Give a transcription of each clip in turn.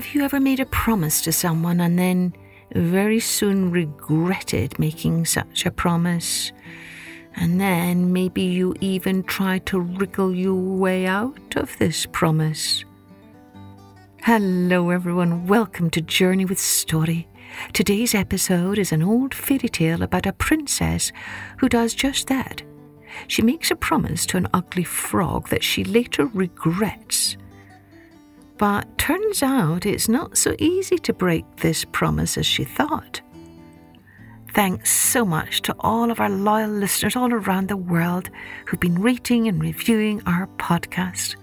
Have you ever made a promise to someone and then very soon regretted making such a promise? And then maybe you even tried to wriggle your way out of this promise. Hello everyone, welcome to Journey with Story. Today's episode is an old fairy tale about a princess who does just that. She makes a promise to an ugly frog that she later regrets. But turns out it's not so easy to break this promise as she thought. Thanks so much to all of our loyal listeners all around the world who've been rating and reviewing our podcast.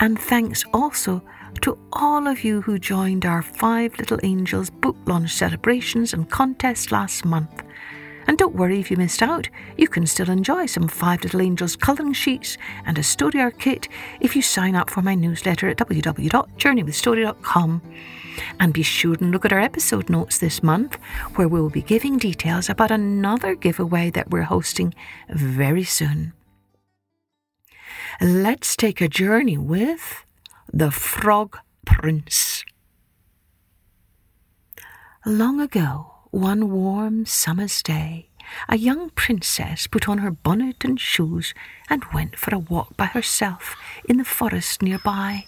And thanks also to all of you who joined our Five Little Angels book launch celebrations and contest last month. And don't worry if you missed out, you can still enjoy some Five Little Angels colouring sheets and a story art kit if you sign up for my newsletter at www.journeywithstory.com. And be sure and look at our episode notes this month, where we will be giving details about another giveaway that we're hosting very soon. Let's take a journey with The Frog Prince. Long ago, one warm summer's day, a young princess put on her bonnet and shoes and went for a walk by herself in the forest nearby.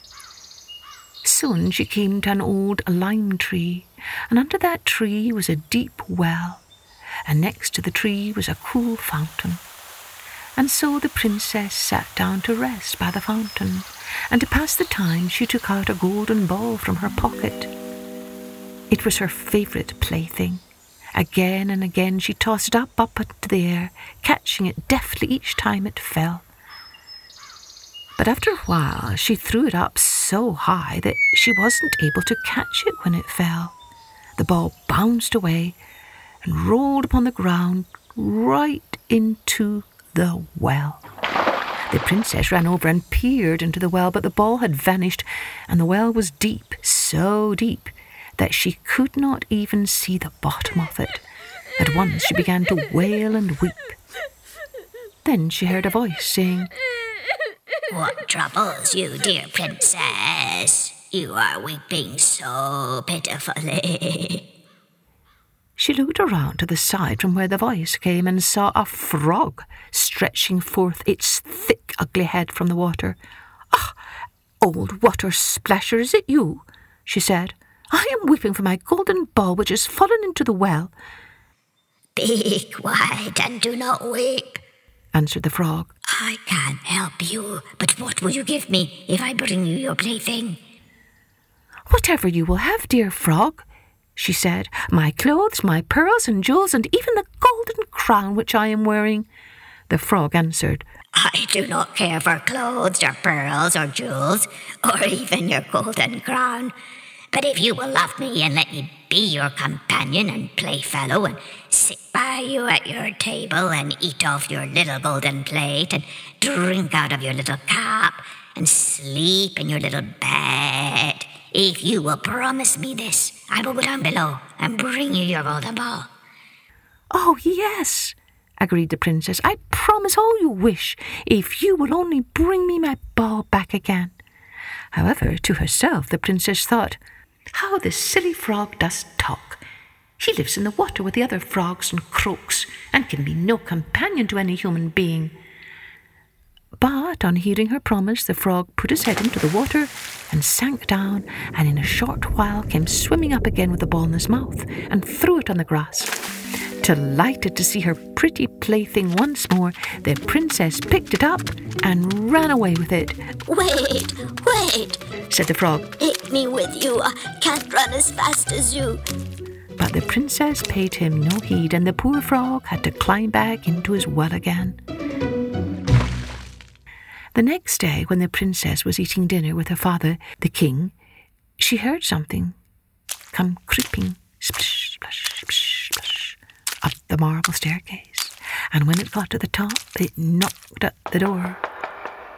Soon she came to an old lime tree, and under that tree was a deep well, and next to the tree was a cool fountain. And so the princess sat down to rest by the fountain, and to pass the time she took out a golden ball from her pocket. It was her favourite plaything. Again and again she tossed it up into the air, catching it deftly each time it fell. But after a while she threw it up so high that she wasn't able to catch it when it fell. The ball bounced away and rolled upon the ground right into the well. The princess ran over and peered into the well, but the ball had vanished, and the well was deep, so deep, that she could not even see the bottom of it. At once she began to wail and weep. Then she heard a voice saying, "What troubles you, dear princess? You are weeping so pitifully." She looked around to the side from where the voice came and saw a frog stretching forth its thick, ugly head from the water. "Ah, old water splasher, is it you?" she said. "I am weeping for my golden ball which has fallen into the well." "Be quiet and do not weep," answered the frog. "I can help you, but what will you give me if I bring you your plaything?" "Whatever you will have, dear frog," she said. "My clothes, my pearls and jewels, and even the golden crown which I am wearing." The frog answered, "I do not care for clothes or pearls or jewels, or even your golden crown. But if you will love me and let me be your companion and playfellow and sit by you at your table and eat off your little golden plate and drink out of your little cup and sleep in your little bed, if you will promise me this, I will go down below and bring you your golden ball." "Oh, yes," agreed the princess. "I promise all you wish, if you will only bring me my ball back again." However, to herself, the princess thought, "How this silly frog does talk. He lives in the water with the other frogs and croaks and can be no companion to any human being." But on hearing her promise, the frog put his head into the water and sank down, and in a short while came swimming up again with the ball in his mouth and threw it on the grass. Delighted to see her pretty plaything once more, the princess picked it up and ran away with it. Wait, said the frog. "Take me with you. I can't run as fast as you." But the princess paid him no heed, and the poor frog had to climb back into his well again. The next day, when the princess was eating dinner with her father, the king, she heard something come creeping, splish, splash, splish, splash, up the marble staircase, and when it got to the top, it knocked at the door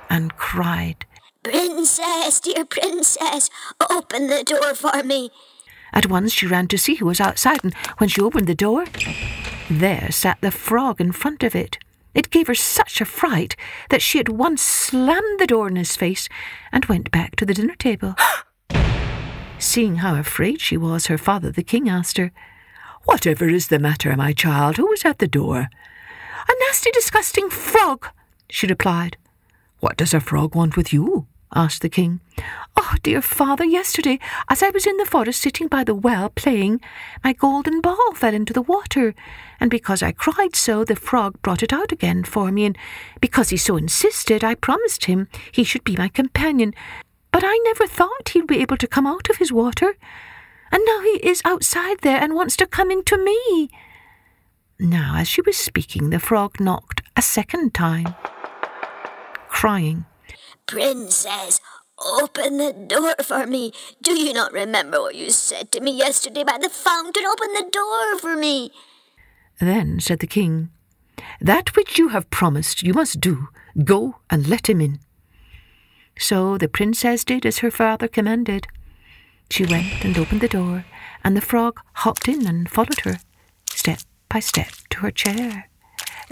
and cried, "Princess, dear princess, open the door for me." At once she ran to see who was outside, and when she opened the door, there sat the frog in front of it. It gave her such a fright that she at once slammed the door in his face and went back to the dinner table. Seeing how afraid she was, her father the king asked her, "Whatever is the matter, my child? Who is at the door?" "A nasty, disgusting frog," she replied. "What does a frog want with you?" asked the king. "Oh, dear father, yesterday, as I was in the forest sitting by the well playing, my golden ball fell into the water, and because I cried so, the frog brought it out again for me, and because he so insisted, I promised him he should be my companion, but I never thought he'd be able to come out of his water, and now he is outside there and wants to come into me." Now, as she was speaking, the frog knocked a second time, crying, "Princess, open the door for me. Do you not remember what you said to me yesterday by the fountain? Open the door for me." Then said the king, "That which you have promised you must do. Go and let him in." So the princess did as her father commanded. She went and opened the door, and the frog hopped in and followed her, step by step, to her chair.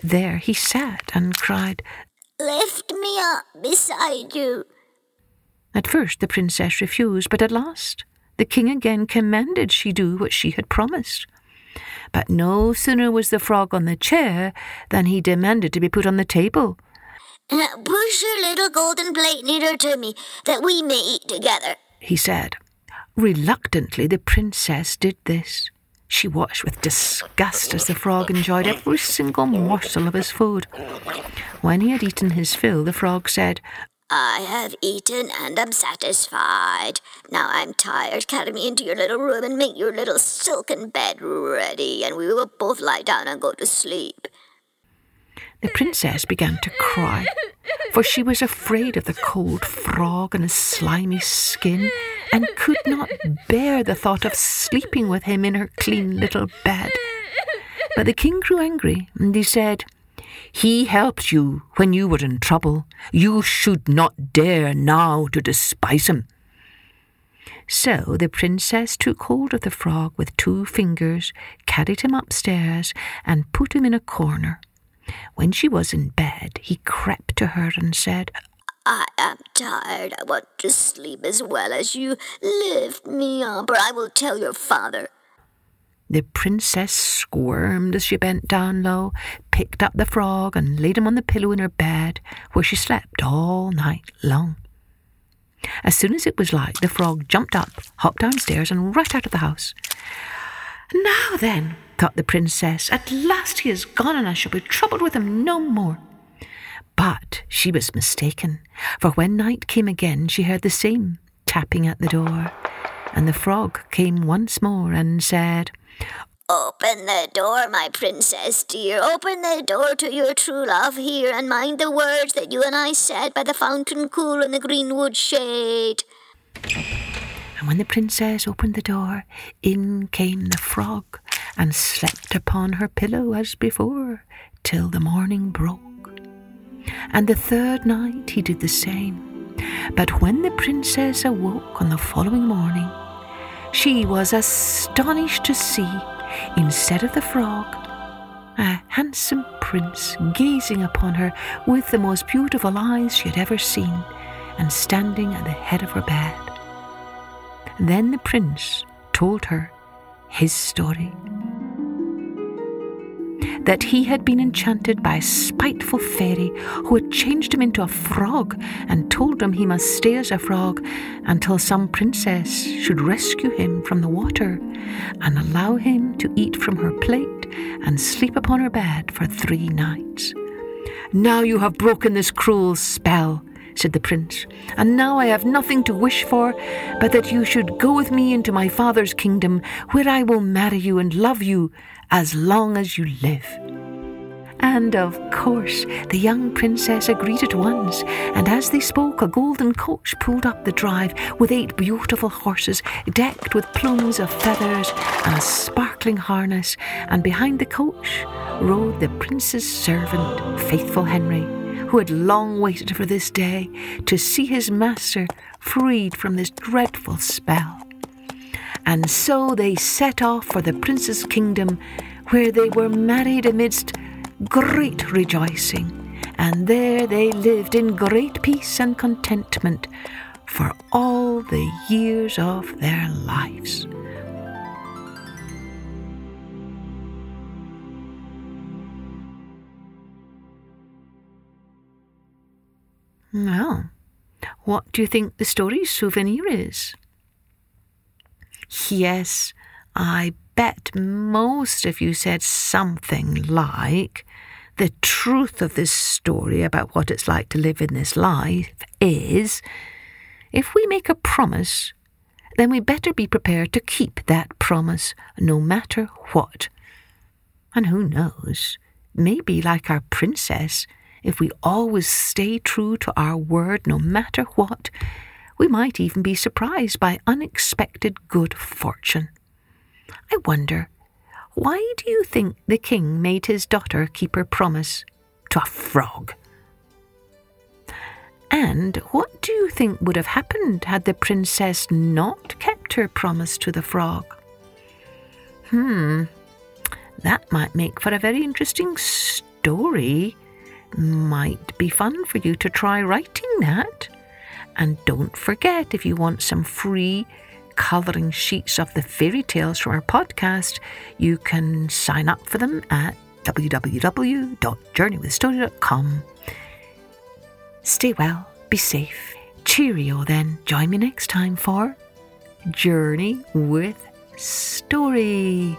There he sat and cried, "Lift me up beside you." At first the princess refused, but at last the king again commanded she do what she had promised. But no sooner was the frog on the chair than he demanded to be put on the table. "Push your little golden plate nearer to me, that we may eat together," he said. Reluctantly the princess did this. She watched with disgust as the frog enjoyed every single morsel of his food. When he had eaten his fill, the frog said, "I have eaten and am satisfied. Now I'm tired. Carry me into your little room and make your little silken bed ready, and we will both lie down and go to sleep." The princess began to cry, for she was afraid of the cold frog and his slimy skin, and could not bear the thought of sleeping with him in her clean little bed. But the king grew angry, and he said, "He helped you when you were in trouble. You should not dare now to despise him." So the princess took hold of the frog with two fingers, carried him upstairs, and put him in a corner. When she was in bed, he crept to her and said, "I am tired. I want to sleep as well as you. Lift me up, or I will tell your father." The princess squirmed as she bent down low, picked up the frog and laid him on the pillow in her bed, where she slept all night long. As soon as it was light, the frog jumped up, hopped downstairs and right out of the house. "Now then," thought the princess, "at last he is gone and I shall be troubled with him no more." But she was mistaken, for when night came again she heard the same tapping at the door, and the frog came once more and said, "Open the door, my princess dear, open the door to your true love here, and mind the words that you and I said by the fountain cool in the greenwood shade." And when the princess opened the door, in came the frog and slept upon her pillow as before, till the morning broke. And the third night he did the same. But when the princess awoke on the following morning, she was astonished to see, instead of the frog, a handsome prince gazing upon her with the most beautiful eyes she had ever seen, and standing at the head of her bed. Then the prince told her his story. That he had been enchanted by a spiteful fairy who had changed him into a frog and told him he must stay as a frog until some princess should rescue him from the water and allow him to eat from her plate and sleep upon her bed for 3 nights. "Now you have broken this cruel spell," said the prince, "and now I have nothing to wish for but that you should go with me into my father's kingdom, where I will marry you and love you as long as you live." And of course the young princess agreed at once, and as they spoke a golden coach pulled up the drive with 8 beautiful horses decked with plumes of feathers and a sparkling harness, and behind the coach rode the prince's servant, faithful Henry, who had long waited for this day to see his master freed from this dreadful spell. And so they set off for the prince's kingdom, where they were married amidst great rejoicing, and there they lived in great peace and contentment, for all all the years of their lives. Well, what do you think the story's souvenir is? Yes, I bet most of you said something like, the truth of this story about what it's like to live in this life is, if we make a promise, then we better be prepared to keep that promise no matter what. And who knows, maybe like our princess, if we always stay true to our word no matter what, we might even be surprised by unexpected good fortune. I wonder, why do you think the king made his daughter keep her promise to a frog? And what do you think would have happened had the princess not kept her promise to the frog? That might make for a very interesting story. Might be fun for you to try writing that. And don't forget, if you want some free colouring sheets of the fairy tales from our podcast, you can sign up for them at www.journeywithstory.com. Stay well, be safe. Cheerio then. Join me next time for Journey with Story.